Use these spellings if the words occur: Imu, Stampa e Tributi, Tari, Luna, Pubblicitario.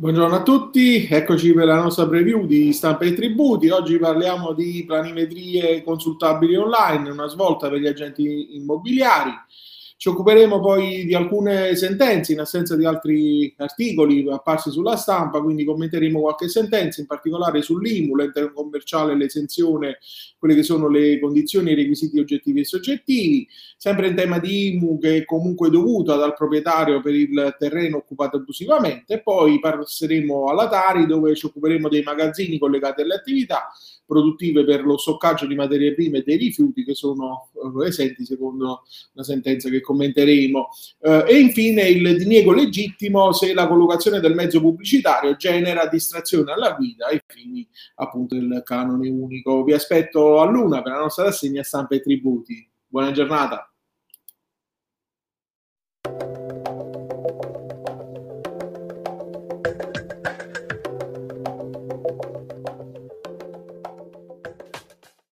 Buongiorno a tutti, eccoci per la nostra preview di Stampa e Tributi. Oggi parliamo di planimetrie consultabili online, una svolta per gli agenti immobiliari. Ci occuperemo poi di alcune sentenze in assenza di altri articoli apparsi sulla stampa, quindi commenteremo qualche sentenza, in particolare sull'Imu, l'ente commerciale, l'esenzione, quelle che sono le condizioni e i requisiti oggettivi e soggettivi, sempre in tema di Imu che è comunque dovuta dal proprietario per il terreno occupato abusivamente. Poi passeremo alla Tari, dove ci occuperemo dei magazzini collegati alle attività produttive per lo stoccaggio di materie prime e dei rifiuti che sono esenti secondo la sentenza che commenteremo. E infine il diniego legittimo se la collocazione del mezzo pubblicitario genera distrazione alla guida ai fini appunto del canone unico. Vi aspetto a Luna per la nostra rassegna Stampa e Tributi. Buona giornata.